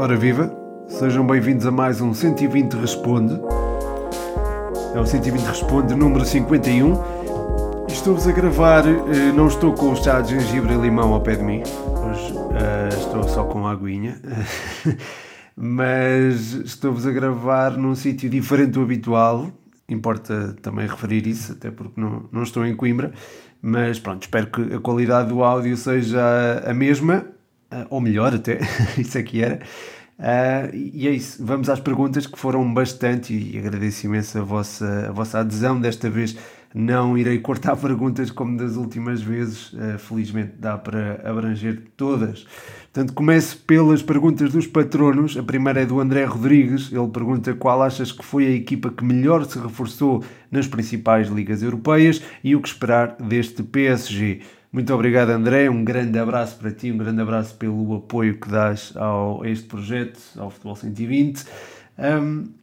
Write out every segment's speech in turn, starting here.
Ora viva, sejam bem-vindos a mais um 120 Responde. É o 120 Responde número 51. Estou-vos a gravar, não estou com o chá de gengibre e limão ao pé de mim. Hoje estou só com a aguinha. Mas estou-vos a gravar num sítio diferente do habitual. Importa também referir isso, até porque não estou em Coimbra. Mas pronto, espero que a qualidade do áudio seja a mesma, ou melhor até, isso é que era. E é isso, vamos às perguntas que foram bastante, e agradeço imenso a vossa adesão. Desta vez não irei cortar perguntas como das últimas vezes, felizmente dá para abranger todas. Portanto, começo pelas perguntas dos patronos. A primeira é do André Rodrigues, ele pergunta qual achas que foi a equipa que melhor se reforçou nas principais ligas europeias e o que esperar deste PSG. Muito obrigado, André, um grande abraço para ti, um grande abraço pelo apoio que dás a este projeto, ao Futebol 120. Em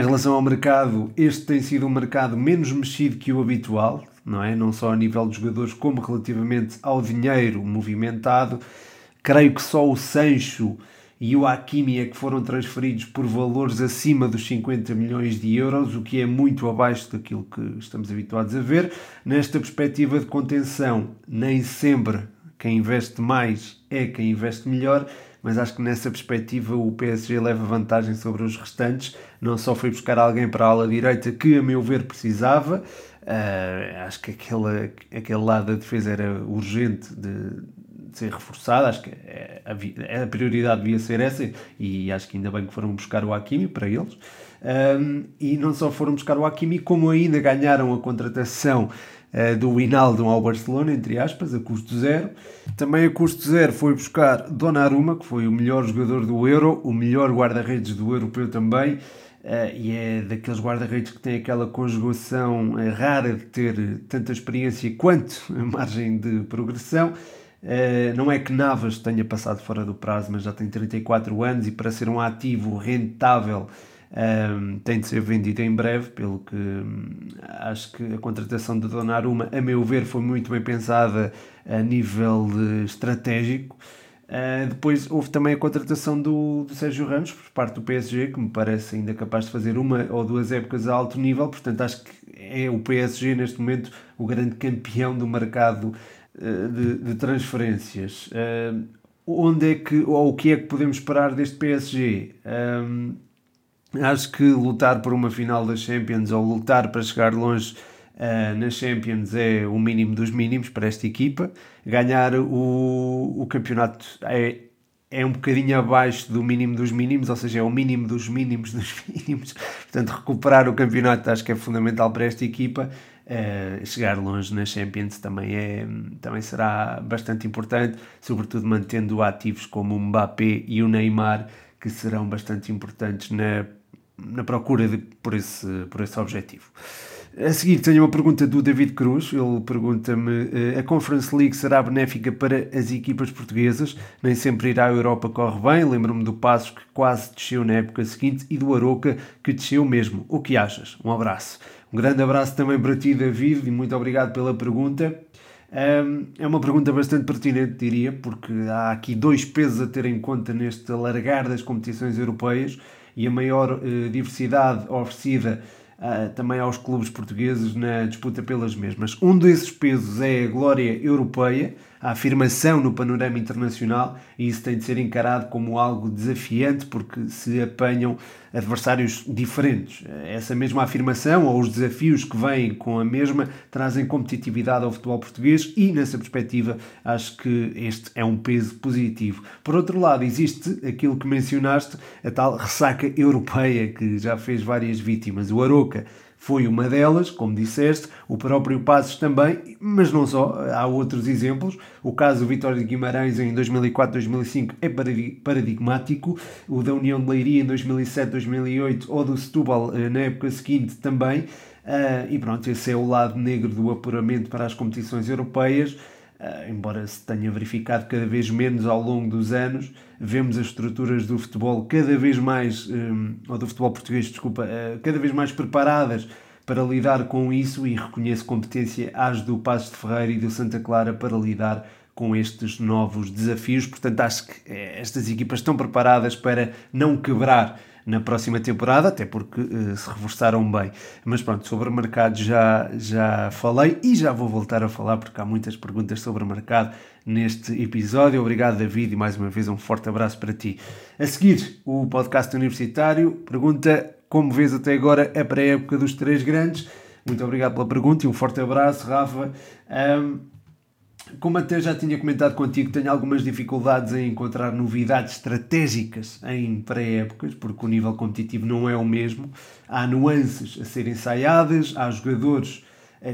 relação ao mercado, este tem sido um mercado menos mexido que o habitual, não é? Não só a nível dos jogadores, como relativamente ao dinheiro movimentado. Creio que só o Sancho e o Hakimi é que foram transferidos por valores acima dos 50 milhões de euros, o que é muito abaixo daquilo que estamos habituados a ver. Nesta perspectiva de contenção, nem sempre quem investe mais é quem investe melhor, mas acho que nessa perspectiva o PSG leva vantagem sobre os restantes. Não só foi buscar alguém para a ala direita que, a meu ver, precisava. Acho que aquele lado da defesa era urgente de ser reforçada, acho que a prioridade devia ser essa, e acho que ainda bem que foram buscar o Hakimi para eles. E não só foram buscar o Hakimi, como ainda ganharam a contratação do Wijnaldum ao Barcelona, entre aspas, a custo zero. Também a custo zero foi buscar Donnarumma, que foi o melhor jogador do Euro, o melhor guarda-redes do europeu também, e é daqueles guarda-redes que tem aquela conjugação rara de ter tanta experiência quanto a margem de progressão. Não é que Navas tenha passado fora do prazo, mas já tem 34 anos e para ser um ativo rentável tem de ser vendido em breve, pelo que acho que a contratação de Donnarumma, a meu ver, foi muito bem pensada a nível estratégico. Depois houve também a contratação do Sérgio Ramos por parte do PSG, que me parece ainda capaz de fazer uma ou duas épocas a alto nível. Portanto, acho que é o PSG neste momento o grande campeão do mercado de transferências. Onde é que, ou o que é que podemos esperar deste PSG? Acho que lutar por uma final da Champions, ou lutar para chegar longe na Champions, é o mínimo dos mínimos para esta equipa. Ganhar o campeonato é um bocadinho abaixo do mínimo dos mínimos, ou seja, é o mínimo dos mínimos dos mínimos. Portanto, recuperar o campeonato acho que é fundamental para esta equipa. Chegar longe na Champions também será bastante importante, sobretudo mantendo ativos como o Mbappé e o Neymar, que serão bastante importantes na procura por esse objetivo. A seguir tenho uma pergunta do David Cruz. Ele pergunta-me: a Conference League será benéfica para as equipas portuguesas? Nem sempre ir à Europa corre bem. Lembro-me do Passos, que quase desceu na época seguinte, e do Arouca, que desceu mesmo. O que achas? Um abraço. Um grande abraço também para ti, David, e muito obrigado pela pergunta. É uma pergunta bastante pertinente, diria, porque há aqui dois pesos a ter em conta neste alargar das competições europeias, e a maior diversidade oferecida também aos clubes portugueses na disputa pelas mesmas. Um desses pesos é a glória europeia, a afirmação no panorama internacional, e isso tem de ser encarado como algo desafiante, porque se apanham adversários diferentes. Essa mesma afirmação, ou os desafios que vêm com a mesma, trazem competitividade ao futebol português, e nessa perspectiva acho que este é um peso positivo. Por outro lado, existe aquilo que mencionaste, a tal ressaca europeia, que já fez várias vítimas. O Arouca foi uma delas, como disseste, o próprio Passos também, mas não só, há outros exemplos. O caso do Vitória de Guimarães em 2004-2005 é paradigmático, o da União de Leiria em 2007-2008 ou do Setúbal na época seguinte também, e pronto, esse é o lado negro do apuramento para as competições europeias. Embora se tenha verificado cada vez menos ao longo dos anos, vemos as estruturas do futebol cada vez mais, ou do futebol português, desculpa, cada vez mais preparadas para lidar com isso, e reconheço competência às do Passos de Ferreira e do Santa Clara para lidar com estes novos desafios. Portanto, acho que estas equipas estão preparadas para não quebrar na próxima temporada, até porque se reforçaram bem. Mas pronto, sobre o mercado já falei e já vou voltar a falar, porque há muitas perguntas sobre o mercado neste episódio. Obrigado, David, e mais uma vez um forte abraço para ti. A seguir, o podcast universitário pergunta: como vês até agora a pré-época dos três grandes? Muito obrigado pela pergunta e um forte abraço, Rafa. Como até já tinha comentado contigo, tenho algumas dificuldades em encontrar novidades estratégicas em pré-épocas, porque o nível competitivo não é o mesmo. Há nuances a serem ensaiadas, há jogadores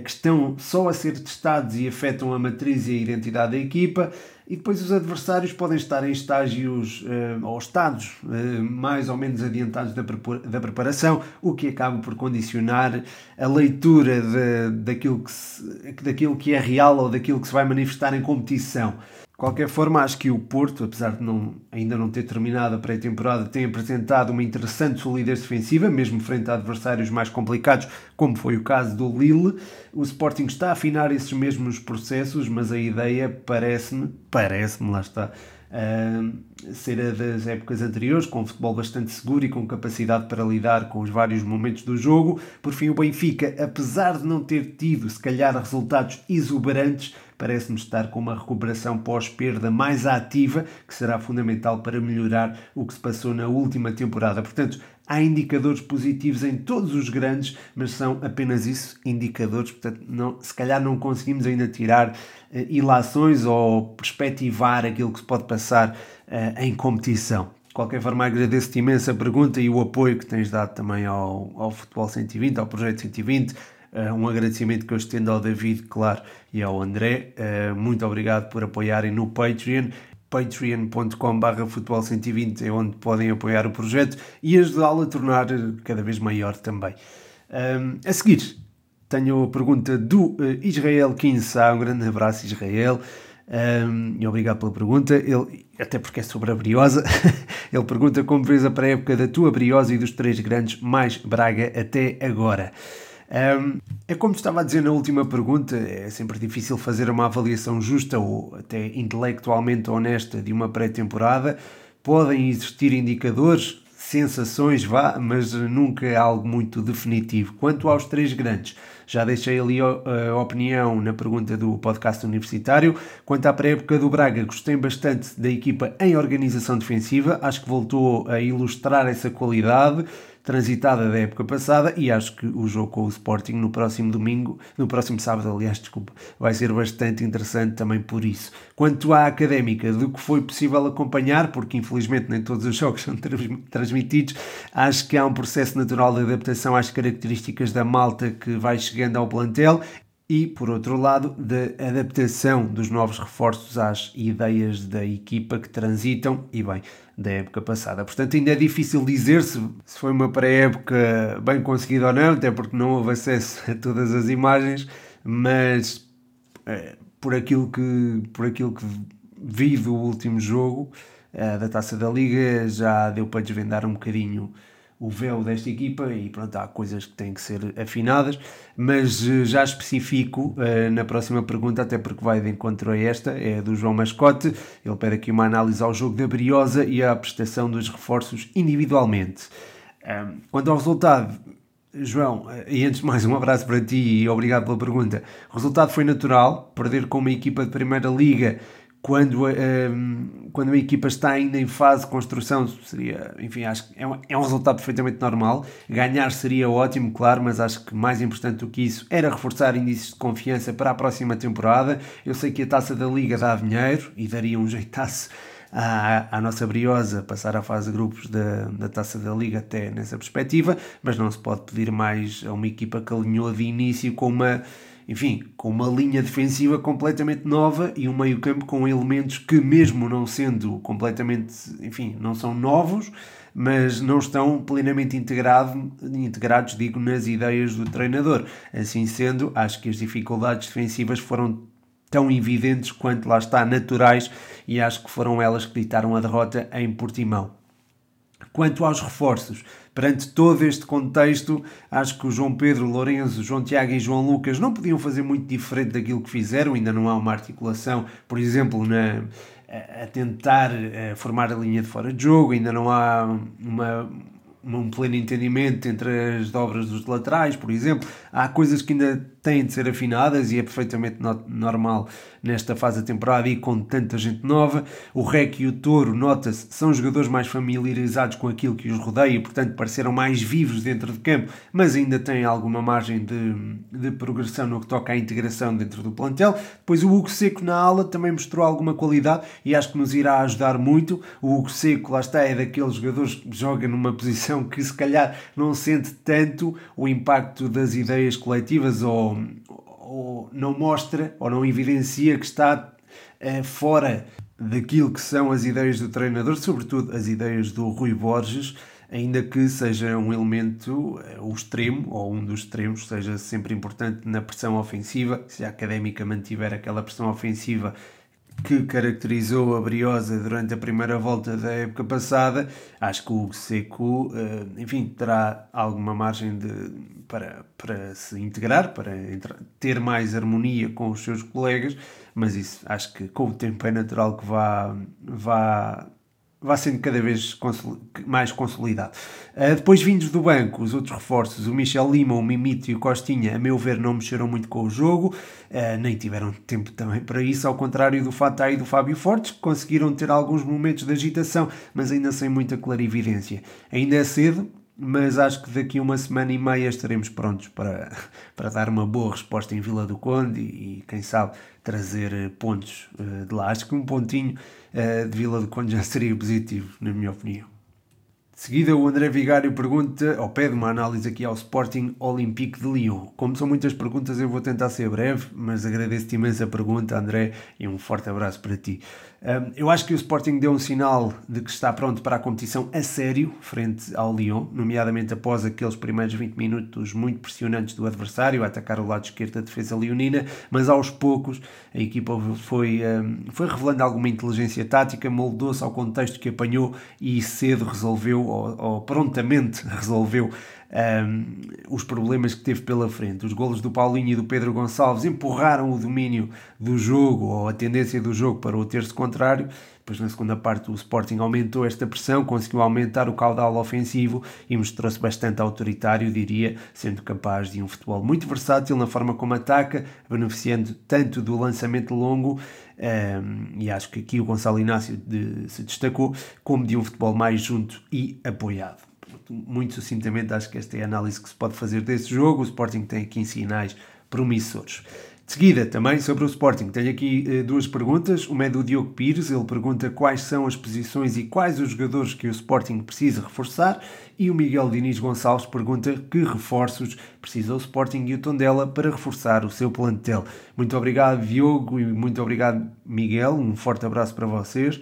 que estão só a ser testados e afetam a matriz e a identidade da equipa, e depois os adversários podem estar em estágios ou estados mais ou menos adiantados da preparação, o que acaba por condicionar a leitura daquilo que é real ou daquilo que se vai manifestar em competição. De qualquer forma, acho que o Porto, apesar de ainda não ter terminado a pré-temporada, tem apresentado uma interessante solidez defensiva, mesmo frente a adversários mais complicados, como foi o caso do Lille. O Sporting está a afinar esses mesmos processos, mas a ideia parece-me, lá está, ser a das épocas anteriores, com um futebol bastante seguro e com capacidade para lidar com os vários momentos do jogo. Por fim, o Benfica, apesar de não ter tido, se calhar, resultados exuberantes, parece-me estar com uma recuperação pós-perda mais ativa, que será fundamental para melhorar o que se passou na última temporada. Portanto, há indicadores positivos em todos os grandes, mas são apenas isso, indicadores. Portanto, se calhar não conseguimos ainda tirar ilações ou perspectivar aquilo que se pode passar em competição. De qualquer forma, agradeço-te imenso a pergunta e o apoio que tens dado também ao Futebol 120, ao Projeto 120. Um agradecimento que eu estendo ao David, claro, e ao André. Muito obrigado por apoiarem no Patreon. patreon.com/futebol120 é onde podem apoiar o projeto e ajudá-lo a tornar cada vez maior também. A seguir, tenho a pergunta do Israel Kinsá. Um grande abraço, Israel, e obrigado pela pergunta. Ele, até porque é sobre a Briosa, ele pergunta: como vês a pré-época da tua Briosa e dos três grandes mais Braga até agora? É como estava a dizer na última pergunta, é sempre difícil fazer uma avaliação justa ou até intelectualmente honesta de uma pré-temporada. Podem existir indicadores, sensações, mas nunca é algo muito definitivo. Quanto aos três grandes, já deixei ali a opinião na pergunta do podcast universitário. Quanto à pré-época do Braga, gostei bastante da equipa em organização defensiva. Acho que voltou a ilustrar essa qualidade transitada da época passada, e acho que o jogo com o Sporting no próximo sábado, vai ser bastante interessante também por isso. Quanto à Académica, do que foi possível acompanhar, porque infelizmente nem todos os jogos são transmitidos, acho que há um processo natural de adaptação às características da malta que vai chegando ao plantel e, por outro lado, da adaptação dos novos reforços às ideias da equipa que transitam, e bem, da época passada. Portanto, ainda é difícil dizer se foi uma pré-época bem conseguida ou não, até porque não houve acesso a todas as imagens, mas por aquilo que vi do último jogo da Taça da Liga, já deu para desvendar um bocadinho o véu desta equipa, e pronto, há coisas que têm que ser afinadas, mas já especifico na próxima pergunta, até porque vai de encontro a esta, é do João Mascote. Ele pede aqui uma análise ao jogo da Briosa e à prestação dos reforços individualmente. Quanto ao resultado, João, e antes de mais, um abraço para ti e obrigado pela pergunta. O resultado foi natural, perder com uma equipa de Primeira Liga quando a equipa está ainda em fase de construção, seria, enfim, acho que é um resultado perfeitamente normal. Ganhar seria ótimo, claro, mas acho que mais importante do que isso era reforçar índices de confiança para a próxima temporada. Eu sei que a Taça da Liga dá dinheiro e daria um jeitaço à nossa Briosa passar à fase de grupos da Taça da Liga até nessa perspectiva, mas não se pode pedir mais a uma equipa que alinhou de início com uma linha defensiva completamente nova e um meio-campo com elementos que, mesmo não sendo completamente, não são novos, mas não estão plenamente integrados, nas ideias do treinador. Assim sendo, acho que as dificuldades defensivas foram tão evidentes quanto, lá está, naturais, e acho que foram elas que ditaram a derrota em Portimão. Quanto aos reforços, perante todo este contexto, acho que o João Pedro, Lourenço, João Tiago e João Lucas não podiam fazer muito diferente daquilo que fizeram. Ainda não há uma articulação, por exemplo, a tentar formar a linha de fora de jogo, ainda não há um pleno entendimento entre as dobras dos laterais, por exemplo. Há coisas que ainda têm de ser afinadas e é perfeitamente normal nesta fase da temporada e com tanta gente nova. O Rec e o Touro, nota-se, são jogadores mais familiarizados com aquilo que os rodeia e, portanto, pareceram mais vivos dentro de campo, mas ainda têm alguma margem de progressão no que toca à integração dentro do plantel. Depois o Hugo Seco na ala também mostrou alguma qualidade e acho que nos irá ajudar muito. O Hugo Seco, lá está, é daqueles jogadores que joga numa posição que se calhar não sente tanto o impacto das ideias coletivas ou não mostra ou não evidencia que está fora daquilo que são as ideias do treinador, sobretudo as ideias do Rui Borges, ainda que seja um elemento, o extremo ou um dos extremos, seja sempre importante na pressão ofensiva. Se a Académica mantiver aquela pressão ofensiva que caracterizou a Briosa durante a primeira volta da época passada, acho que o Hugo Seco, enfim, terá alguma margem para se integrar, para ter mais harmonia com os seus colegas, mas isso acho que com o tempo é natural que vá sendo cada vez mais consolidado. Depois, vindos do banco, os outros reforços, o Michel Lima, o Mimito e o Costinha, a meu ver, não mexeram muito com o jogo, nem tiveram tempo também para isso, ao contrário do Fatah e do Fábio Fortes, que conseguiram ter alguns momentos de agitação, mas ainda sem muita clarividência. Ainda é cedo, mas acho que daqui a uma semana e meia estaremos prontos para dar uma boa resposta em Vila do Conde e quem sabe, trazer pontos de lá. Acho que um pontinho de Vila do Conde já seria positivo, na minha opinião. De seguida, o André Vigário pergunta, ou pede uma análise aqui ao Sporting Olympique de Lyon. Como são muitas perguntas, eu vou tentar ser breve, mas agradeço-te imenso a pergunta, André, e um forte abraço para ti. Eu acho que o Sporting deu um sinal de que está pronto para a competição a sério, frente ao Lyon, nomeadamente após aqueles primeiros 20 minutos muito pressionantes do adversário, a atacar o lado esquerdo da defesa leonina, mas aos poucos a equipa foi revelando alguma inteligência tática, moldou-se ao contexto que apanhou e cedo resolveu, ou prontamente resolveu, os problemas que teve pela frente. Os golos do Paulinho e do Pedro Gonçalves empurraram o domínio do jogo, ou a tendência do jogo, para o terço contrário. Depois, na segunda parte, o Sporting aumentou esta pressão, conseguiu aumentar o caudal ofensivo e mostrou-se bastante autoritário, diria, sendo capaz de um futebol muito versátil na forma como ataca, beneficiando tanto do lançamento longo, e acho que aqui o Gonçalo Inácio se destacou, como de um futebol mais junto e apoiado. Muito sucintamente, acho que esta é a análise que se pode fazer desse jogo. O Sporting tem aqui sinais promissores. De seguida, também sobre o Sporting, tenho aqui duas perguntas. Uma é do Diogo Pires, ele pergunta quais são as posições e quais os jogadores que o Sporting precisa reforçar, e o Miguel Diniz Gonçalves pergunta que reforços precisa o Sporting e o Tondela para reforçar o seu plantel. Muito obrigado, Diogo, e muito obrigado, Miguel, um forte abraço para vocês.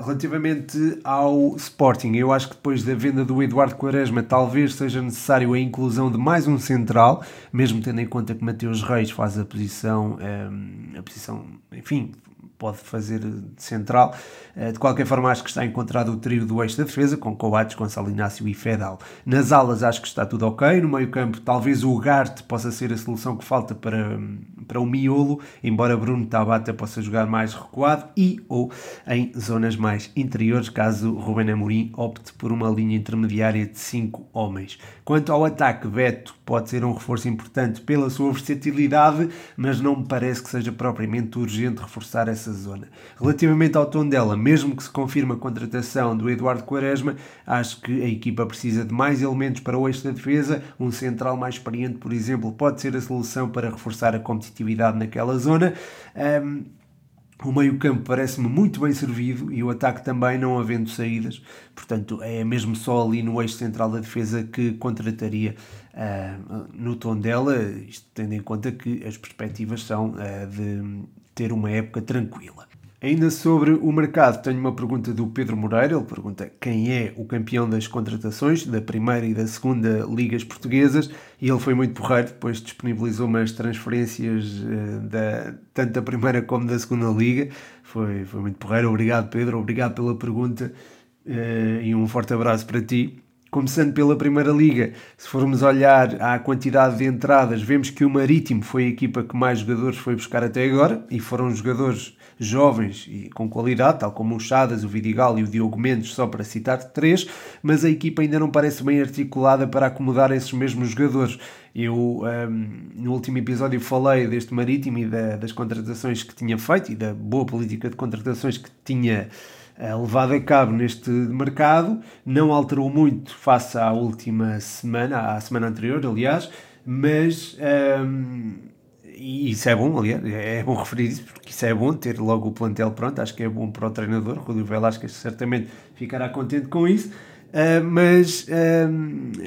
Relativamente ao Sporting, eu acho que depois da venda do Eduardo Quaresma talvez seja necessário a inclusão de mais um central, mesmo tendo em conta que Mateus Reis faz a posição, enfim, pode fazer de central. De qualquer forma, acho que está encontrado o trio do eixo da defesa, com Coates, Gonçalo Inácio e Fedal. Nas alas acho que está tudo ok. No meio campo, talvez o Ugarte possa ser a solução que falta para o miolo, embora Bruno Tabata possa jogar mais recuado e ou em zonas mais interiores, caso Ruben Amorim opte por uma linha intermediária de 5 homens. Quanto ao ataque, Beto pode ser um reforço importante pela sua versatilidade, mas não me parece que seja propriamente urgente reforçar essa zona. Relativamente ao Tondela, mesmo que se confirme a contratação do Eduardo Quaresma, acho que a equipa precisa de mais elementos para o eixo da defesa. Um central mais experiente, por exemplo, pode ser a solução para reforçar a competitividade naquela zona. O meio-campo parece-me muito bem servido e o ataque também, não havendo saídas. Portanto, é mesmo só ali no eixo central da defesa que contrataria no Tondela, isto tendo em conta que as perspectivas são de ter uma época tranquila. Ainda sobre o mercado, tenho uma pergunta do Pedro Moreira. Ele pergunta quem é o campeão das contratações da primeira e da segunda ligas portuguesas, e ele foi muito porreiro, depois disponibilizou-me as transferências tanto da primeira como da segunda liga. Foi muito porreiro. Obrigado, Pedro, obrigado pela pergunta. e um forte abraço para ti. Começando pela Primeira Liga, se formos olhar à quantidade de entradas, vemos que o Marítimo foi a equipa que mais jogadores foi buscar até agora, e foram jogadores jovens e com qualidade, tal como o Chadas, o Vidigal e o Diogo Mendes, só para citar três, mas a equipa ainda não parece bem articulada para acomodar esses mesmos jogadores. Eu, no último episódio, falei deste Marítimo e das contratações que tinha feito e da boa política de contratações que tinha levado a cabo neste mercado. Não alterou muito face à última semana, à semana anterior, aliás, mas e isso é bom, aliás, é bom referir isso, porque isso é bom, ter logo o plantel pronto, acho que é bom para o treinador, Rodrigo Velasquez certamente ficará contente com isso, mas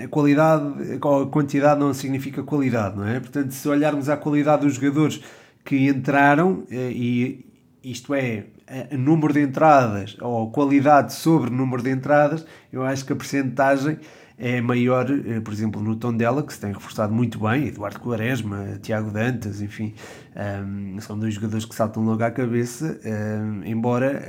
a qualidade, a quantidade não significa qualidade, não é? Portanto, se olharmos à qualidade dos jogadores que entraram, e isto é, número de entradas ou qualidade sobre número de entradas, eu acho que a percentagem é maior, por exemplo, no Tondela, que se tem reforçado muito bem, Eduardo Quaresma, Tiago Dantas, enfim, são dois jogadores que saltam logo à cabeça, embora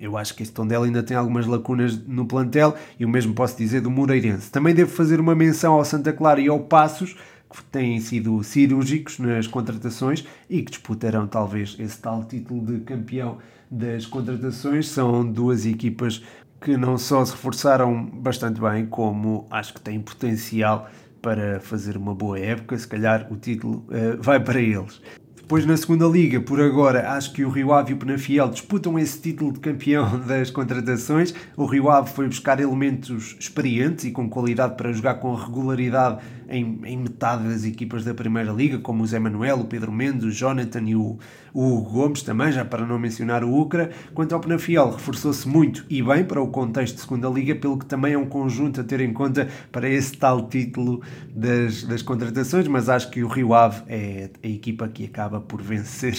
eu acho que este Tondela ainda tem algumas lacunas no plantel, e o mesmo posso dizer do Moreirense. Também devo fazer uma menção ao Santa Clara e ao Passos, que têm sido cirúrgicos nas contratações e que disputarão talvez esse tal título de campeão das contratações. São duas equipas que não só se reforçaram bastante bem, como acho que têm potencial para fazer uma boa época. Se calhar o título vai para eles. Depois, na segunda liga, por agora, acho que o Rio Ave e o Penafiel disputam esse título de campeão das contratações. O Rio Ave foi buscar elementos experientes e com qualidade para jogar com regularidade em metade das equipas da Primeira Liga, como o Zé Manuel, o Pedro Mendes, o Jonathan e o Hugo Gomes também, já para não mencionar o Ucra. Quanto ao Penafiel, reforçou-se muito e bem para o contexto de Segunda Liga, pelo que também é um conjunto a ter em conta para esse tal título das contratações, mas acho que o Rio Ave é a equipa que acaba por vencer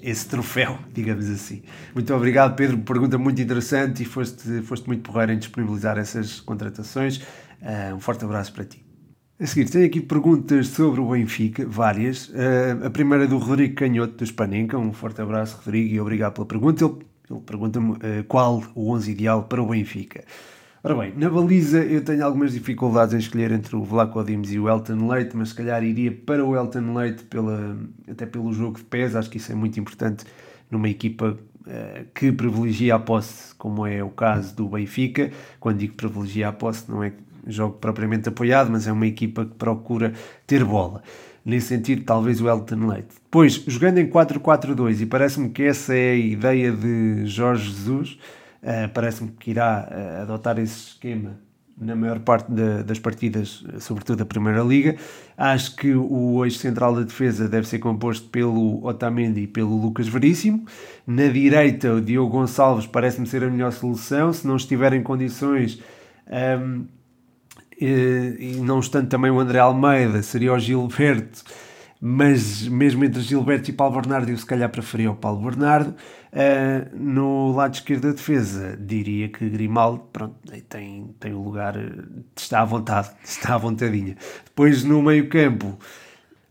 esse troféu, digamos assim. Muito obrigado, Pedro, pergunta muito interessante, e foste muito porreiro em disponibilizar essas contratações. Um forte abraço para ti. A seguir, tenho aqui perguntas sobre o Benfica, várias. A primeira do Rodrigo Canhoto, do Spanenka. Um forte abraço, Rodrigo, e obrigado pela pergunta. Ele pergunta-me qual o 11 ideal para o Benfica. Ora bem, na baliza eu tenho algumas dificuldades em escolher entre o Vlaco Dimes e o Elton Leite, mas se calhar iria para o Elton Leite, até pelo jogo de pés. Acho que isso é muito importante numa equipa que privilegia a posse, como é o caso do Benfica. Quando digo privilegia a posse, não é jogo propriamente apoiado, mas é uma equipa que procura ter bola. Nesse sentido, talvez o Elton Leite. Depois, jogando em 4-4-2, e parece-me que essa é a ideia de Jorge Jesus, parece-me que irá adotar esse esquema na maior parte das partidas, sobretudo da Primeira Liga. Acho que o eixo central da defesa deve ser composto pelo Otamendi e pelo Lucas Veríssimo. Na direita, o Diogo Gonçalves parece-me ser a melhor solução, se não estiver em condições... e não estando também o André Almeida, seria o Gilberto, mas mesmo entre Gilberto e Paulo Bernardo, eu se calhar preferia o Paulo Bernardo. No lado esquerdo da defesa, diria que Grimaldo, pronto, tem o lugar, está à vontade, está à vontadinha. Depois, no meio campo,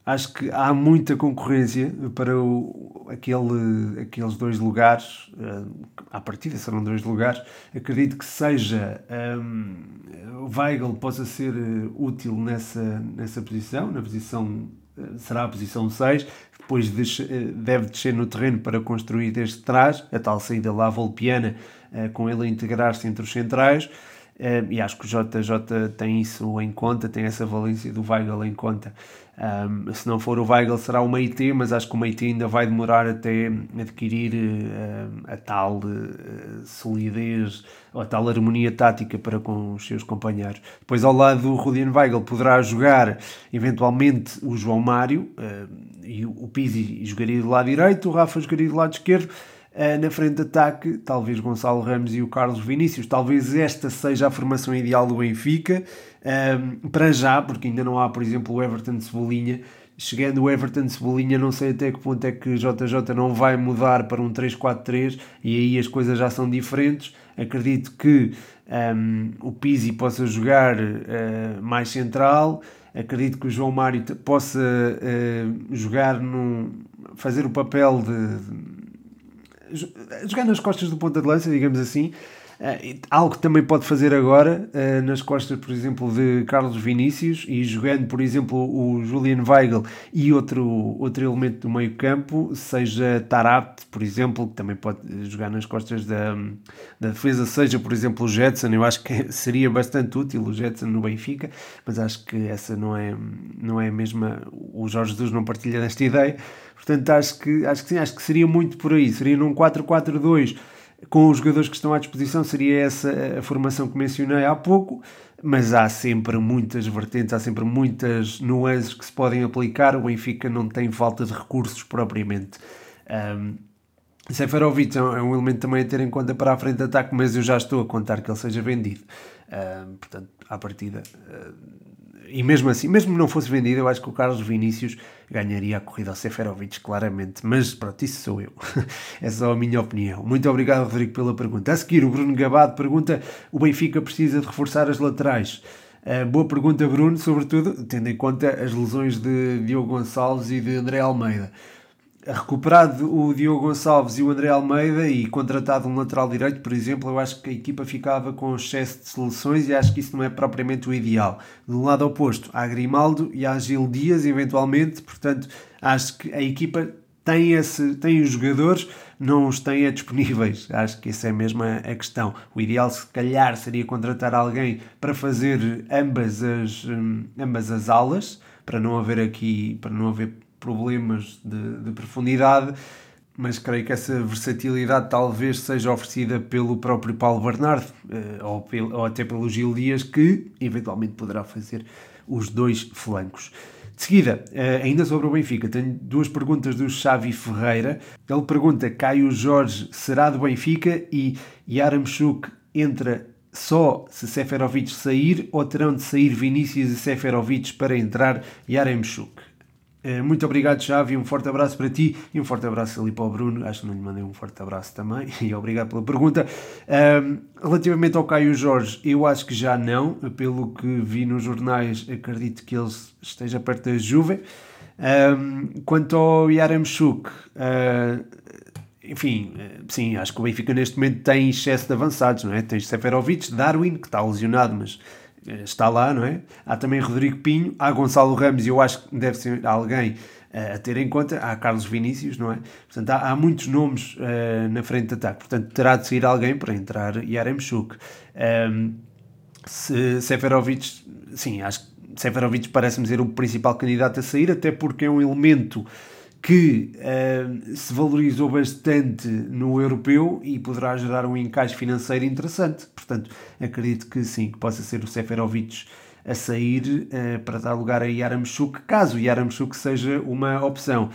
acho que há muita concorrência para aqueles dois lugares. À partida serão dois lugares. Acredito que seja o Weigl possa ser útil nessa posição. Na posição, será a posição 6. Depois deve descer no terreno para construir desde trás, a tal saída lá volpiana, com ele a integrar-se entre os centrais. E acho que o JJ tem isso em conta, tem essa valência do Weigl em conta. Se não for o Weigl, será o Maite, mas acho que o Maite ainda vai demorar até adquirir a tal solidez ou a tal harmonia tática para com os seus companheiros. Depois, ao lado do Julian Weigl, poderá jogar eventualmente o João Mário, e o Pizzi jogaria do lado direito, o Rafa jogaria do lado esquerdo. Na frente de ataque, talvez Gonçalo Ramos e o Carlos Vinícius. Talvez esta seja a formação ideal do Benfica, para já, porque ainda não há, por exemplo, o Everton Cebolinha. Chegando o Everton Cebolinha, não sei até que ponto é que JJ não vai mudar para um 3-4-3, e aí as coisas já são diferentes. Acredito que o Pizzi possa jogar mais central. Acredito que o João Mário possa fazer o papel de jogar nas costas do ponta de lança, digamos assim. Algo que também pode fazer agora nas costas, por exemplo, de Carlos Vinícius, e jogando, por exemplo, o Julian Weigl e outro elemento do meio campo, seja Tarapte, por exemplo, que também pode jogar nas costas da defesa, seja, por exemplo, o Jetson. Eu acho que seria bastante útil o Jetson no Benfica, mas acho que essa não é a mesma, o Jorge Jesus não partilha desta ideia, portanto acho que sim, acho que seria muito por aí, seria num 4-4-2 com os jogadores que estão à disposição, seria essa a formação que mencionei há pouco, mas há sempre muitas vertentes, há sempre muitas nuances que se podem aplicar. O Benfica não tem falta de recursos propriamente. Seferovic é um elemento também a ter em conta para a frente de ataque, mas eu já estou a contar que ele seja vendido. Portanto, à partida... E mesmo assim, mesmo que não fosse vendido, eu acho que o Carlos Vinícius ganharia a corrida ao Seferovic, claramente. Mas pronto, isso sou eu. É só a minha opinião. Muito obrigado, Rodrigo, pela pergunta. A seguir, o Bruno Gabado pergunta: o Benfica precisa de reforçar as laterais? Boa pergunta, Bruno, sobretudo tendo em conta as lesões de Diogo Gonçalves e de André Almeida. Recuperado o Diogo Gonçalves e o André Almeida e contratado um lateral direito, por exemplo, eu acho que a equipa ficava com excesso de soluções e acho que isso não é propriamente o ideal. Do lado oposto, há Grimaldo e há Gil Dias, eventualmente, portanto, acho que a equipa tem os jogadores, não os tem a disponíveis. Acho que essa é mesmo a questão. O ideal, se calhar, seria contratar alguém para fazer ambas as alas, para não haver problemas de profundidade, mas creio que essa versatilidade talvez seja oferecida pelo próprio Paulo Bernardo ou até pelo Gil Dias, que eventualmente poderá fazer os dois flancos. De seguida, ainda sobre o Benfica, tenho duas perguntas do Xavi Ferreira. Ele pergunta: Caio Jorge será do Benfica e Yaramchuk entra só se Seferovic sair, ou terão de sair Vinícius e Seferovic para entrar Yaramchuk? Muito obrigado, Xavi, um forte abraço para ti e um forte abraço ali para o Bruno, acho que não lhe mandei um forte abraço também, e obrigado pela pergunta. Relativamente ao Caio Jorge, eu acho que já não, pelo que vi nos jornais, acredito que ele esteja perto da Juve. Quanto ao Yaramchuk, enfim, sim, acho que o Benfica neste momento tem excesso de avançados, não é? Tens Seferovic, Darwin, que está lesionado, mas está lá, não é? Há também Rodrigo Pinho, há Gonçalo Ramos, e eu acho que deve ser alguém a ter em conta, há Carlos Vinícius, não é? Portanto, há muitos nomes na frente de ataque, portanto, terá de sair alguém para entrar Yaramchuk. Seferovic, sim, acho que Seferovic parece-me ser o principal candidato a sair, até porque é um elemento que se valorizou bastante no europeu e poderá gerar um encaixe financeiro interessante. Portanto, acredito que sim, que possa ser o Seferovic a sair para dar lugar a Yaramchuk, caso Yaramchuk seja uma opção.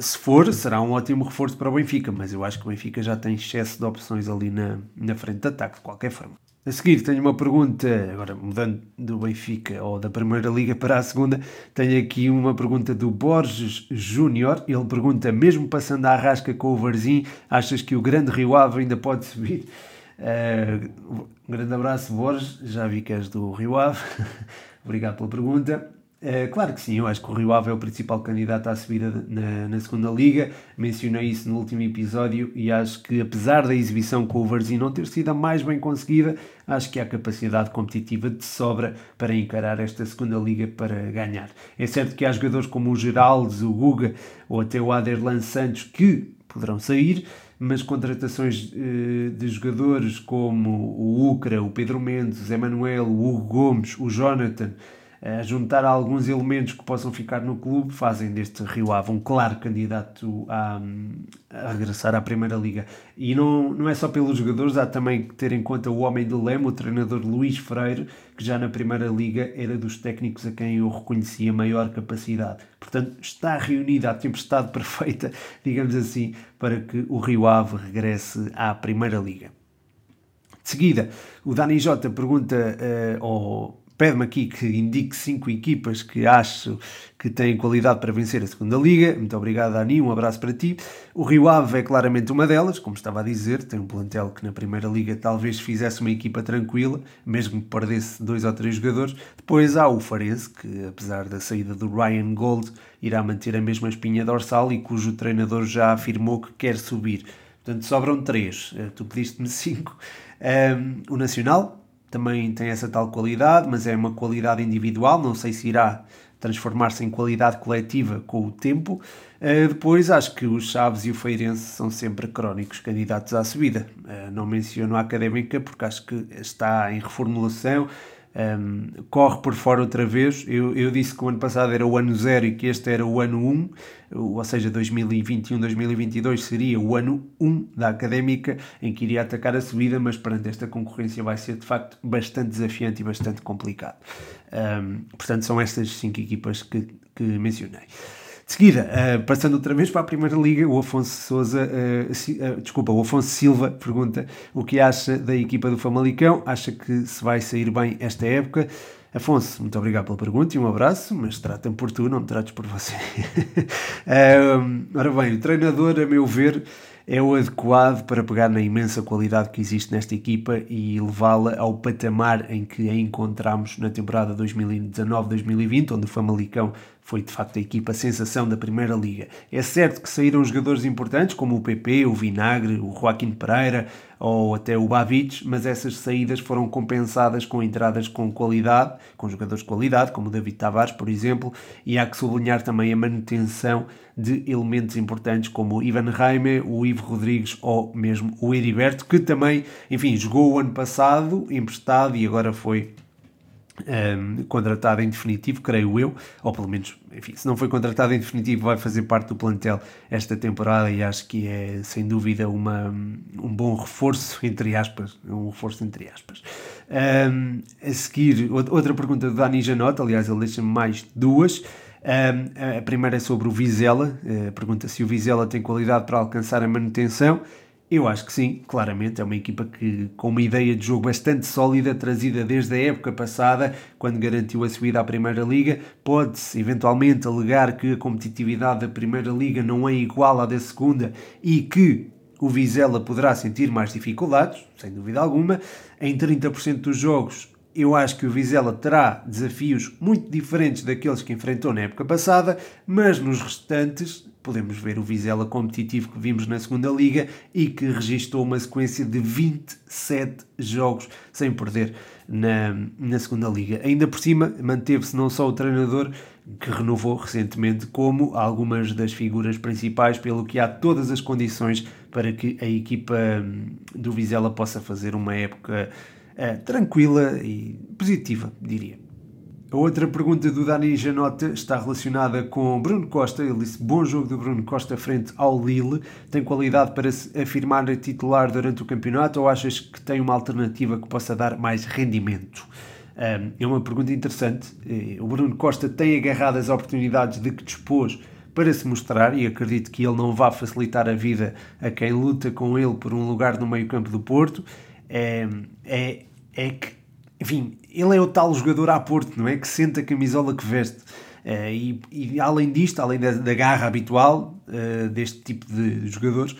Se for, será um ótimo reforço para o Benfica, mas eu acho que o Benfica já tem excesso de opções ali na frente de ataque, de qualquer forma. A seguir tenho uma pergunta, agora mudando do Benfica ou da Primeira Liga para a Segunda, tenho aqui uma pergunta do Borges Júnior. Ele pergunta: mesmo passando a Arrasca com o Varzim, achas que o grande Rio Ave ainda pode subir? Um grande abraço, Borges, já vi que és do Rio Ave, obrigado pela pergunta. Claro que sim, eu acho que o Rio Ave é o principal candidato à subida na segunda liga, mencionei isso no último episódio e acho que, apesar da exibição com o Varzim não ter sido a mais bem conseguida, acho que há capacidade competitiva de sobra para encarar esta segunda liga para ganhar. É certo que há jogadores como o Geraldes, o Guga ou até o Aderlan Santos que poderão sair, mas contratações de jogadores como o Ucra, o Pedro Mendes, o Zé Manuel, o Hugo Gomes, o Jonathan, a juntar alguns elementos que possam ficar no clube, fazem deste Rio Ave um claro candidato a regressar à Primeira Liga. E não é só pelos jogadores, há também que ter em conta o homem do leme, o treinador Luís Freire, que já na Primeira Liga era dos técnicos a quem eu reconhecia maior capacidade. Portanto, está reunida a tempestade perfeita, digamos assim, para que o Rio Ave regresse à Primeira Liga. De seguida, o Dani J pergunta pede-me aqui que indique 5 equipas que acho que têm qualidade para vencer a segunda liga. Muito obrigado, Dani, um abraço para ti. O Rio Ave é claramente uma delas, como estava a dizer, tem um plantel que na Primeira Liga talvez fizesse uma equipa tranquila, mesmo que perdesse 2 ou 3 jogadores. Depois há o Farense, que apesar da saída do Ryan Gold, irá manter a mesma espinha dorsal e cujo treinador já afirmou que quer subir. Portanto, sobram 3. Tu pediste-me 5. O Nacional também tem essa tal qualidade, mas é uma qualidade individual. Não sei se irá transformar-se em qualidade coletiva com o tempo. Depois, acho que os Chaves e o Feirense são sempre crónicos candidatos à subida. Não menciono a Académica porque acho que está em reformulação. Corre por fora outra vez. Eu disse que o ano passado era o ano 0 e que este era o ano 1, ou seja, 2021-2022 seria o ano 1 da Académica, em que iria atacar a subida, mas perante esta concorrência vai ser de facto bastante desafiante e bastante complicado. Portanto, são estas 5 equipas que mencionei. De seguida, passando outra vez para a Primeira Liga, o Afonso Silva pergunta o que acha da equipa do Famalicão, acha que se vai sair bem esta época. Afonso, muito obrigado pela pergunta e um abraço, mas trata-me por tu, não me trates por você. Ora bem, o treinador, a meu ver, é o adequado para pegar na imensa qualidade que existe nesta equipa e levá-la ao patamar em que a encontramos na temporada 2019-2020, onde o Famalicão foi de facto a equipa sensação da Primeira Liga. É certo que saíram jogadores importantes como o PP, o Vinagre, o Joaquim Pereira ou até o Babic, mas essas saídas foram compensadas com entradas com qualidade, com jogadores de qualidade, como o David Tavares, por exemplo, e há que sublinhar também a manutenção de elementos importantes como o Ivan Raime, o Ivo Rodrigues ou mesmo o Heriberto, que também, enfim, jogou o ano passado emprestado e agora foi contratado em definitivo, creio eu, ou pelo menos, enfim, se não foi contratado em definitivo vai fazer parte do plantel esta temporada e acho que é sem dúvida um bom reforço, entre aspas, a seguir, outra pergunta do Dani Janot, aliás ele deixa-me mais 2. A primeira é sobre o Vizela, pergunta se o Vizela tem qualidade para alcançar a manutenção. Eu acho que sim, claramente, é uma equipa que com uma ideia de jogo bastante sólida, trazida desde a época passada, quando garantiu a subida à Primeira Liga. Pode-se eventualmente alegar que a competitividade da Primeira Liga não é igual à da Segunda e que o Vizela poderá sentir mais dificuldades, sem dúvida alguma. Em 30% dos jogos, eu acho que o Vizela terá desafios muito diferentes daqueles que enfrentou na época passada, mas nos restantes podemos ver o Vizela competitivo que vimos na 2ª Liga e que registou uma sequência de 27 jogos sem perder na 2ª Liga. Ainda por cima, manteve-se não só o treinador, que renovou recentemente, como algumas das figuras principais, pelo que há todas as condições para que a equipa do Vizela possa fazer uma época tranquila e positiva, diria. A outra pergunta do Dani Janota está relacionada com Bruno Costa. Ele disse, bom jogo do Bruno Costa frente ao Lille. Tem qualidade para se afirmar a titular durante o campeonato ou achas que tem uma alternativa que possa dar mais rendimento? É uma pergunta interessante. O Bruno Costa tem agarrado as oportunidades de que dispôs para se mostrar e acredito que ele não vá facilitar a vida a quem luta com ele por um lugar no meio-campo do Porto. Enfim, ele é o tal jogador à Porto, não é? Que sente a camisola que veste. E além disto, além da garra habitual deste tipo de jogadores,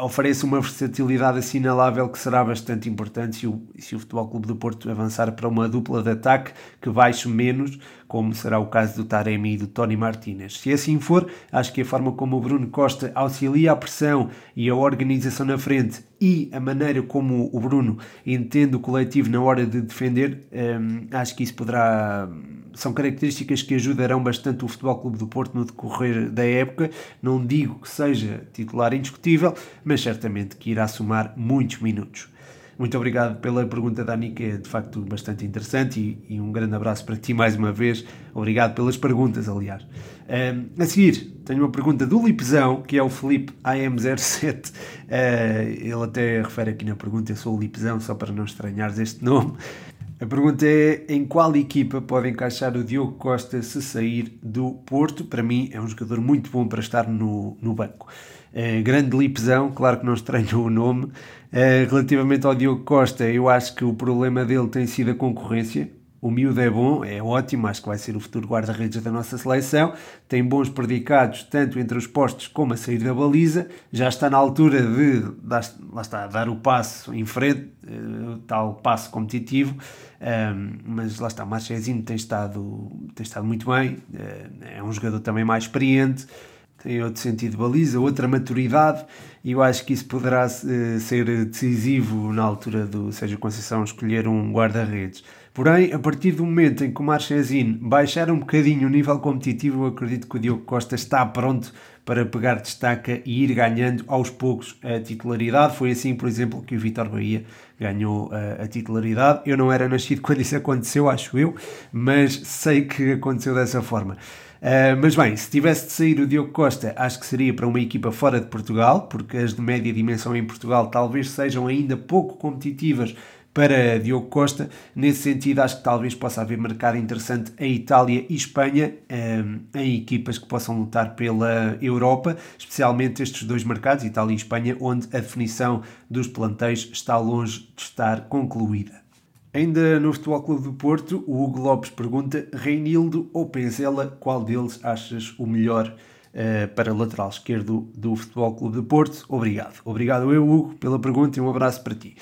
oferece uma versatilidade assinalável que será bastante importante se o Futebol Clube do Porto avançar para uma dupla de ataque que baixe menos, como será o caso do Taremi e do Tony Martínez. Se assim for, acho que a forma como o Bruno Costa auxilia a pressão e a organização na frente e a maneira como o Bruno entende o coletivo na hora de defender, acho que isso poderá... São características que ajudarão bastante o Futebol Clube do Porto no decorrer da época. Não digo que seja titular indiscutível, mas certamente que irá somar muitos minutos. Muito obrigado pela pergunta, Dani, que é de facto bastante interessante e um grande abraço para ti mais uma vez. Obrigado pelas perguntas, aliás. A seguir, tenho uma pergunta do Lipzão, que é o Felipe AM07. Ele até refere aqui na pergunta, eu sou o Lipzão, só para não estranhares este nome. A pergunta é em qual equipa pode encaixar o Diogo Costa se sair do Porto. Para mim é um jogador muito bom para estar no banco. Grande Lipzão, claro que não estranho o nome. Relativamente ao Diogo Costa, eu acho que o problema dele tem sido a concorrência. O miúdo é bom, é ótimo, acho que vai ser o futuro guarda-redes da nossa seleção. Tem bons predicados, tanto entre os postos como a sair da baliza. Já está na altura de dar o passo em frente, o tal passo competitivo. Mas lá está, Marchezinho tem estado muito bem. É um jogador também mais experiente. tem outro sentido de baliza, outra maturidade, e eu acho que isso poderá ser decisivo na altura do Sérgio Conceição escolher um guarda-redes. Porém, a partir do momento em que o Marchesín baixar um bocadinho o nível competitivo, eu acredito que o Diogo Costa está pronto para pegar destaca e ir ganhando aos poucos a titularidade. Foi assim, por exemplo, que o Vítor Bahia ganhou a titularidade. Eu não era nascido quando isso aconteceu, acho eu, mas sei que aconteceu dessa forma. Mas bem, se tivesse de sair o Diogo Costa, acho que seria para uma equipa fora de Portugal, porque as de média dimensão em Portugal talvez sejam ainda pouco competitivas para Diogo Costa. Nesse sentido, acho que talvez possa haver mercado interessante em Itália e Espanha, em equipas que possam lutar pela Europa, especialmente estes dois mercados, Itália e Espanha, onde a definição dos plantéis está longe de estar concluída. Ainda no Futebol Clube do Porto, o Hugo Lopes pergunta: Reinildo ou Penzela, qual deles achas o melhor para lateral esquerdo do Futebol Clube do Porto? Obrigado. Obrigado eu, Hugo, pela pergunta e um abraço para ti.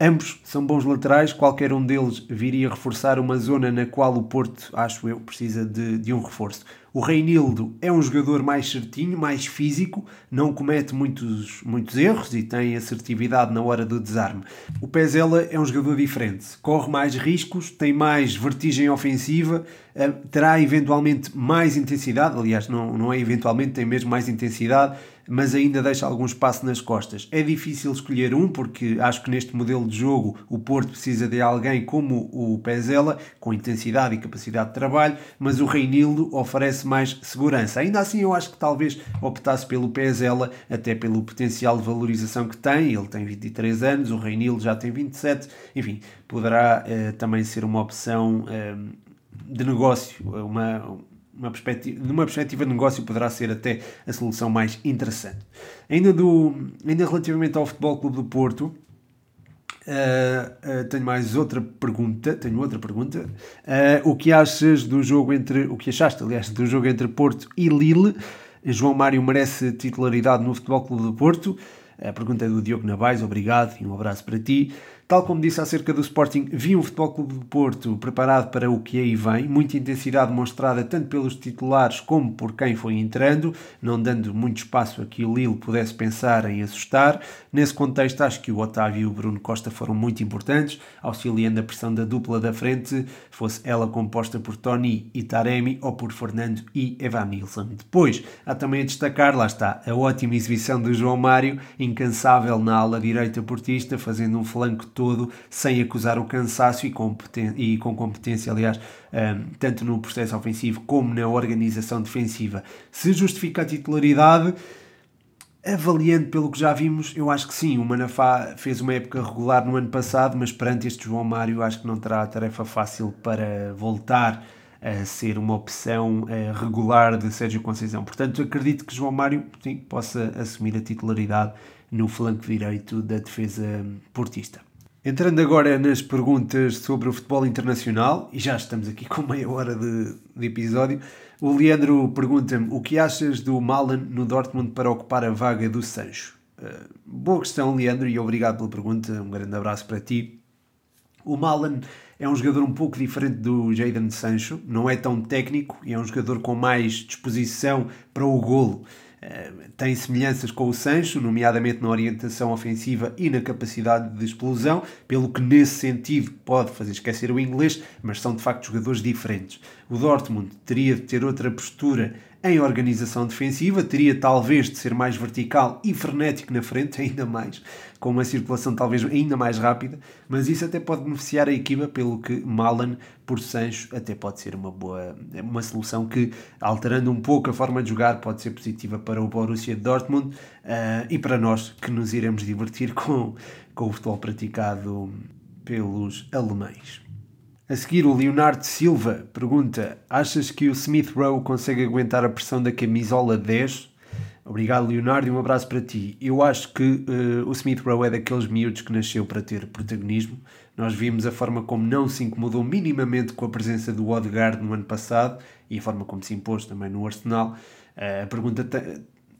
Ambos são bons laterais, qualquer um deles viria reforçar uma zona na qual o Porto, acho eu, precisa de um reforço. O Reinildo é um jogador mais certinho, mais físico, não comete muitos erros e tem assertividade na hora do desarme. O Pezela é um jogador diferente, corre mais riscos, tem mais vertigem ofensiva, terá eventualmente mais intensidade, aliás, não é eventualmente, tem mesmo mais intensidade, mas ainda deixa algum espaço nas costas. É difícil escolher um, porque acho que neste modelo de jogo o Porto precisa de alguém como o Pezela, com intensidade e capacidade de trabalho, mas o Reinildo oferece mais segurança. Ainda assim, eu acho que talvez optasse pelo Pezela, até pelo potencial de valorização que tem. Ele tem 23 anos, o Reinildo já tem 27, enfim, poderá também ser uma opção de negócio, numa perspectiva de negócio poderá ser até a solução mais interessante. Ainda relativamente ao Futebol Clube do Porto, tenho outra pergunta. O que achaste, aliás, do jogo entre Porto e Lille? João Mário merece titularidade no Futebol Clube do Porto? A pergunta é do Diogo Navais, obrigado e um abraço para ti. Tal como disse acerca do Sporting, vi um Futebol Clube do Porto preparado para o que aí vem, muita intensidade mostrada tanto pelos titulares como por quem foi entrando, não dando muito espaço a que o Lille pudesse pensar em assustar. Nesse contexto, acho que o Otávio e o Bruno Costa foram muito importantes, auxiliando a pressão da dupla da frente, fosse ela composta por Tony e Taremi ou por Fernando e Evanilson. Depois, há também a destacar, lá está, a ótima exibição do João Mário, incansável na ala direita portista, fazendo um flanco todo sem acusar o cansaço e com competência, aliás, tanto no processo ofensivo como na organização defensiva. Se justifica a titularidade, avaliando pelo que já vimos, eu acho que sim. O Manafá fez uma época regular no ano passado, mas perante este João Mário acho que não terá a tarefa fácil para voltar a ser uma opção regular de Sérgio Conceição. Portanto, acredito que João Mário, sim, possa assumir a titularidade no flanco direito da defesa portista. Entrando agora nas perguntas sobre o futebol internacional, e já estamos aqui com meia hora de episódio, o Leandro pergunta-me: o que achas do Malen no Dortmund para ocupar a vaga do Sancho? Boa questão, Leandro, e obrigado pela pergunta, um grande abraço para ti. O Malen é um jogador um pouco diferente do Jadon Sancho, não é tão técnico e é um jogador com mais disposição para o golo. Tem semelhanças com o Sancho, nomeadamente na orientação ofensiva e na capacidade de explosão, pelo que nesse sentido pode fazer esquecer o inglês, mas são de facto jogadores diferentes. O Dortmund teria de ter outra postura em organização defensiva, teria talvez de ser mais vertical e frenético na frente, ainda mais, com uma circulação talvez ainda mais rápida, mas isso até pode beneficiar a equipa, pelo que Malen por Sancho até pode ser uma solução que, alterando um pouco a forma de jogar, pode ser positiva para o Borussia Dortmund e para nós, que nos iremos divertir com o futebol praticado pelos alemães. A seguir, o Leonardo Silva pergunta: achas que o Smith Rowe consegue aguentar a pressão da camisola 10? Obrigado, Leonardo, e um abraço para ti. Eu acho que o Smith Rowe é daqueles miúdos que nasceu para ter protagonismo. Nós vimos a forma como não se incomodou minimamente com a presença do Odegaard no ano passado e a forma como se impôs também no Arsenal. A pergunta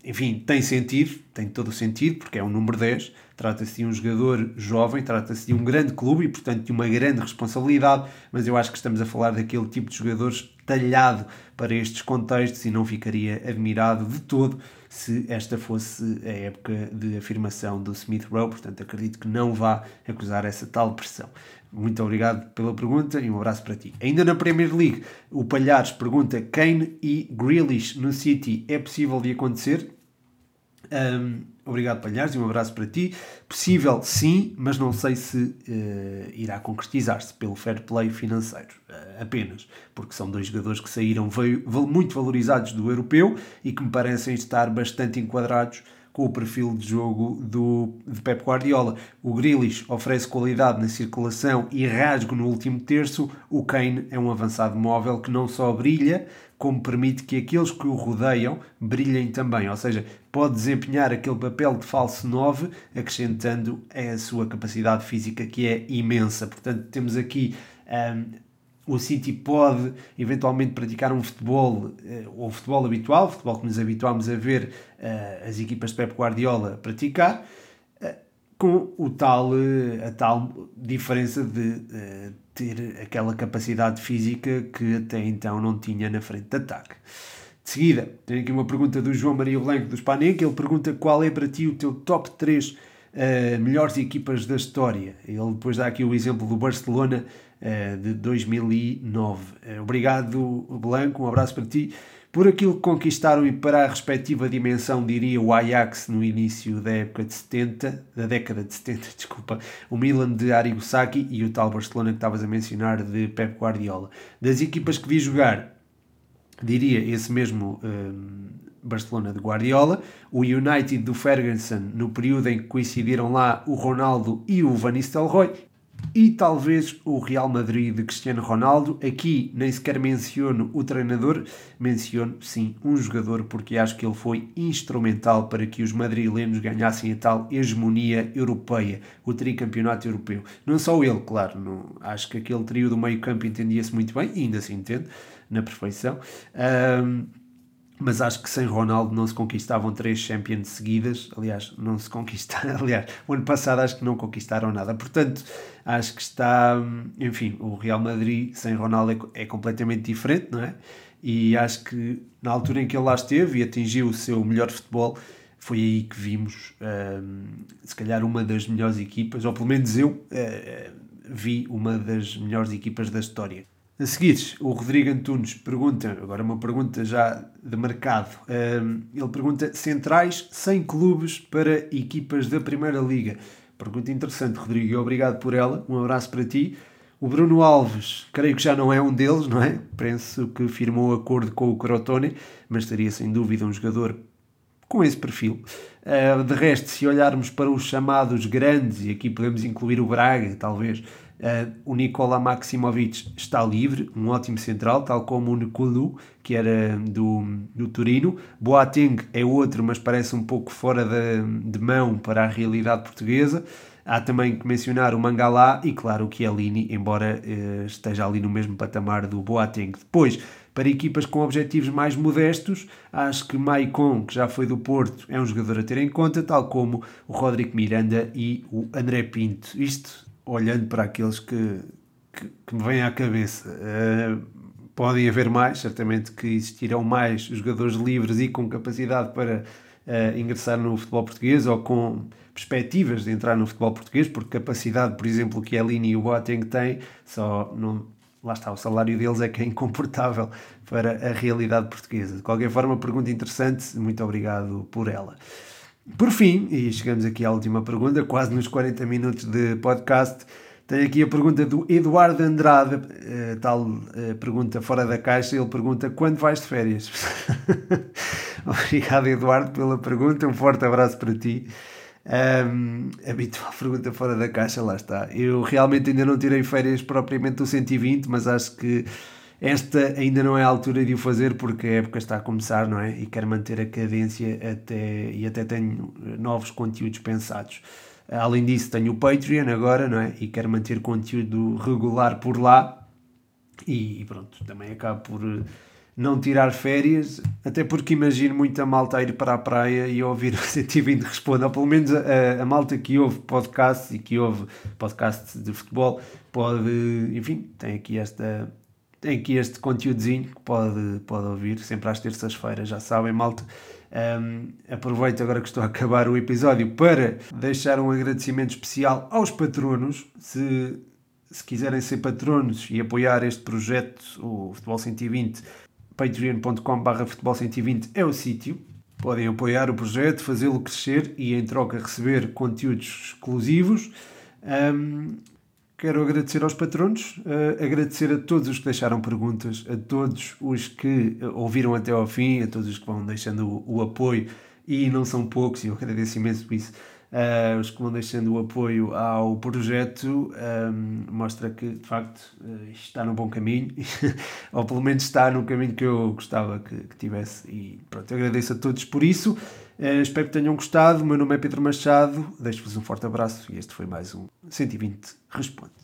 enfim, tem sentido, tem todo o sentido, porque é um número 10, trata-se de um jogador jovem, trata-se de um grande clube e, portanto, de uma grande responsabilidade, mas eu acho que estamos a falar daquele tipo de jogadores talhado para estes contextos e não ficaria admirado de todo se esta fosse a época de afirmação do Smith Rowe, portanto, acredito que não vá acusar essa tal pressão. Muito obrigado pela pergunta e um abraço para ti. Ainda na Premier League, o Palhares pergunta: Kane e Grealish no City é possível de acontecer? Obrigado, Palhares, e um abraço para ti. Possível, sim, mas não sei se irá concretizar-se pelo fair play financeiro, apenas, porque são dois jogadores que saíram muito valorizados do europeu e que me parecem estar bastante enquadrados com o perfil de jogo de Pep Guardiola. O Grealish oferece qualidade na circulação e rasgo no último terço. O Kane é um avançado móvel que não só brilha, como permite que aqueles que o rodeiam brilhem também, ou seja, pode desempenhar aquele papel de falso 9, acrescentando a sua capacidade física, que é imensa. Portanto, temos aqui... o City pode eventualmente praticar um futebol, ou futebol habitual, futebol que nos habituámos a ver as equipas de Pep Guardiola praticar, com a tal diferença de ter aquela capacidade física que até então não tinha na frente de ataque. De seguida, tenho aqui uma pergunta do João Maria Blanco do Spanenka. Ele pergunta: qual é para ti o teu top 3 melhores equipas da história? Ele depois dá aqui o exemplo do Barcelona de 2009. Obrigado, Blanco, um abraço para ti. Por aquilo que conquistaram e para a respectiva dimensão, diria o Ajax no início da época de 70, da década de 70, desculpa, o Milan de Arrigo Sacchi e o tal Barcelona que estavas a mencionar de Pep Guardiola. Das equipas que vi jogar, diria esse mesmo Barcelona de Guardiola, o United do Ferguson no período em que coincidiram lá o Ronaldo e o Van Nistelrooy, e talvez o Real Madrid de Cristiano Ronaldo. Aqui nem sequer menciono o treinador, menciono sim um jogador, porque acho que ele foi instrumental para que os madrilenos ganhassem a tal hegemonia europeia, o tricampeonato europeu. Não só ele, claro, não, acho que aquele trio do meio campo entendia-se muito bem, ainda se entende na perfeição, mas acho que sem Ronaldo não se conquistavam 3 Champions seguidas. Aliás, não se conquistaram. Aliás, o ano passado acho que não conquistaram nada. Portanto, acho que está... Enfim, o Real Madrid sem Ronaldo é completamente diferente, não é? E acho que na altura em que ele lá esteve e atingiu o seu melhor futebol, foi aí que vimos, se calhar, uma das melhores equipas, ou pelo menos eu vi uma das melhores equipas da história. A seguir, o Rodrigo Antunes pergunta, agora uma pergunta já de mercado, ele pergunta: centrais sem clubes para equipas da Primeira Liga. Pergunta interessante, Rodrigo, obrigado por ela, um abraço para ti. O Bruno Alves, creio que já não é um deles, não é? Penso que firmou acordo com o Crotone, mas seria sem dúvida um jogador com esse perfil. De resto, se olharmos para os chamados grandes, e aqui podemos incluir o Braga, talvez... o Nikola Maximovic está livre, um ótimo central, tal como o Nkulu, que era do Turino. Boateng é outro, mas parece um pouco fora de mão para a realidade portuguesa. Há também que mencionar o Mangala e, claro, o Chiellini, embora esteja ali no mesmo patamar do Boateng. Depois, para equipas com objetivos mais modestos, acho que Maicon, que já foi do Porto, é um jogador a ter em conta, tal como o Rodrigo Miranda e o André Pinto. Isto... olhando para aqueles que me vêm à cabeça. Podem haver mais, certamente que existirão mais jogadores livres e com capacidade para ingressar no futebol português, ou com perspectivas de entrar no futebol português, porque capacidade, por exemplo, que a Lini e o Boateng têm, só não... Lá está, o salário deles é que é incomportável para a realidade portuguesa. De qualquer forma, pergunta interessante, muito obrigado por ela. Por fim, e chegamos aqui à última pergunta, quase nos 40 minutos de podcast, tenho aqui a pergunta do Eduardo Andrade, tal pergunta fora da caixa. Ele pergunta: quando vais de férias? Obrigado, Eduardo, pela pergunta, um forte abraço para ti. Habitual pergunta fora da caixa, lá está. Eu realmente ainda não tirei férias propriamente do 120, mas acho que esta ainda não é a altura de o fazer, porque a época está a começar, não é? E quero manter a cadência até tenho novos conteúdos pensados. Além disso, tenho o Patreon agora, não é? E quero manter conteúdo regular por lá. E pronto, também acabo por não tirar férias, até porque imagino muita malta a ir para a praia e ouvir o 120 Responde, ou pelo menos a malta que ouve podcast e que ouve podcast de futebol pode, enfim, tem aqui este conteúdozinho que pode ouvir sempre às terças-feiras, já sabem, malta. Aproveito agora que estou a acabar o episódio para deixar um agradecimento especial aos patronos. Se quiserem ser patronos e apoiar este projeto, o Futebol 120, patreon.com/futebol120 é o sítio. Podem apoiar o projeto, fazê-lo crescer e em troca receber conteúdos exclusivos. Quero agradecer aos patronos, agradecer a todos os que deixaram perguntas, a todos os que ouviram até ao fim, a todos os que vão deixando o apoio, e não são poucos, e eu agradeço imenso por isso. Os que vão deixando o apoio ao projeto mostra que, de facto, está no bom caminho, ou pelo menos está no caminho que eu gostava que tivesse, e pronto, agradeço a todos por isso. Espero que tenham gostado. O meu nome é Pedro Machado, deixo-vos um forte abraço e este foi mais um 120 Responde.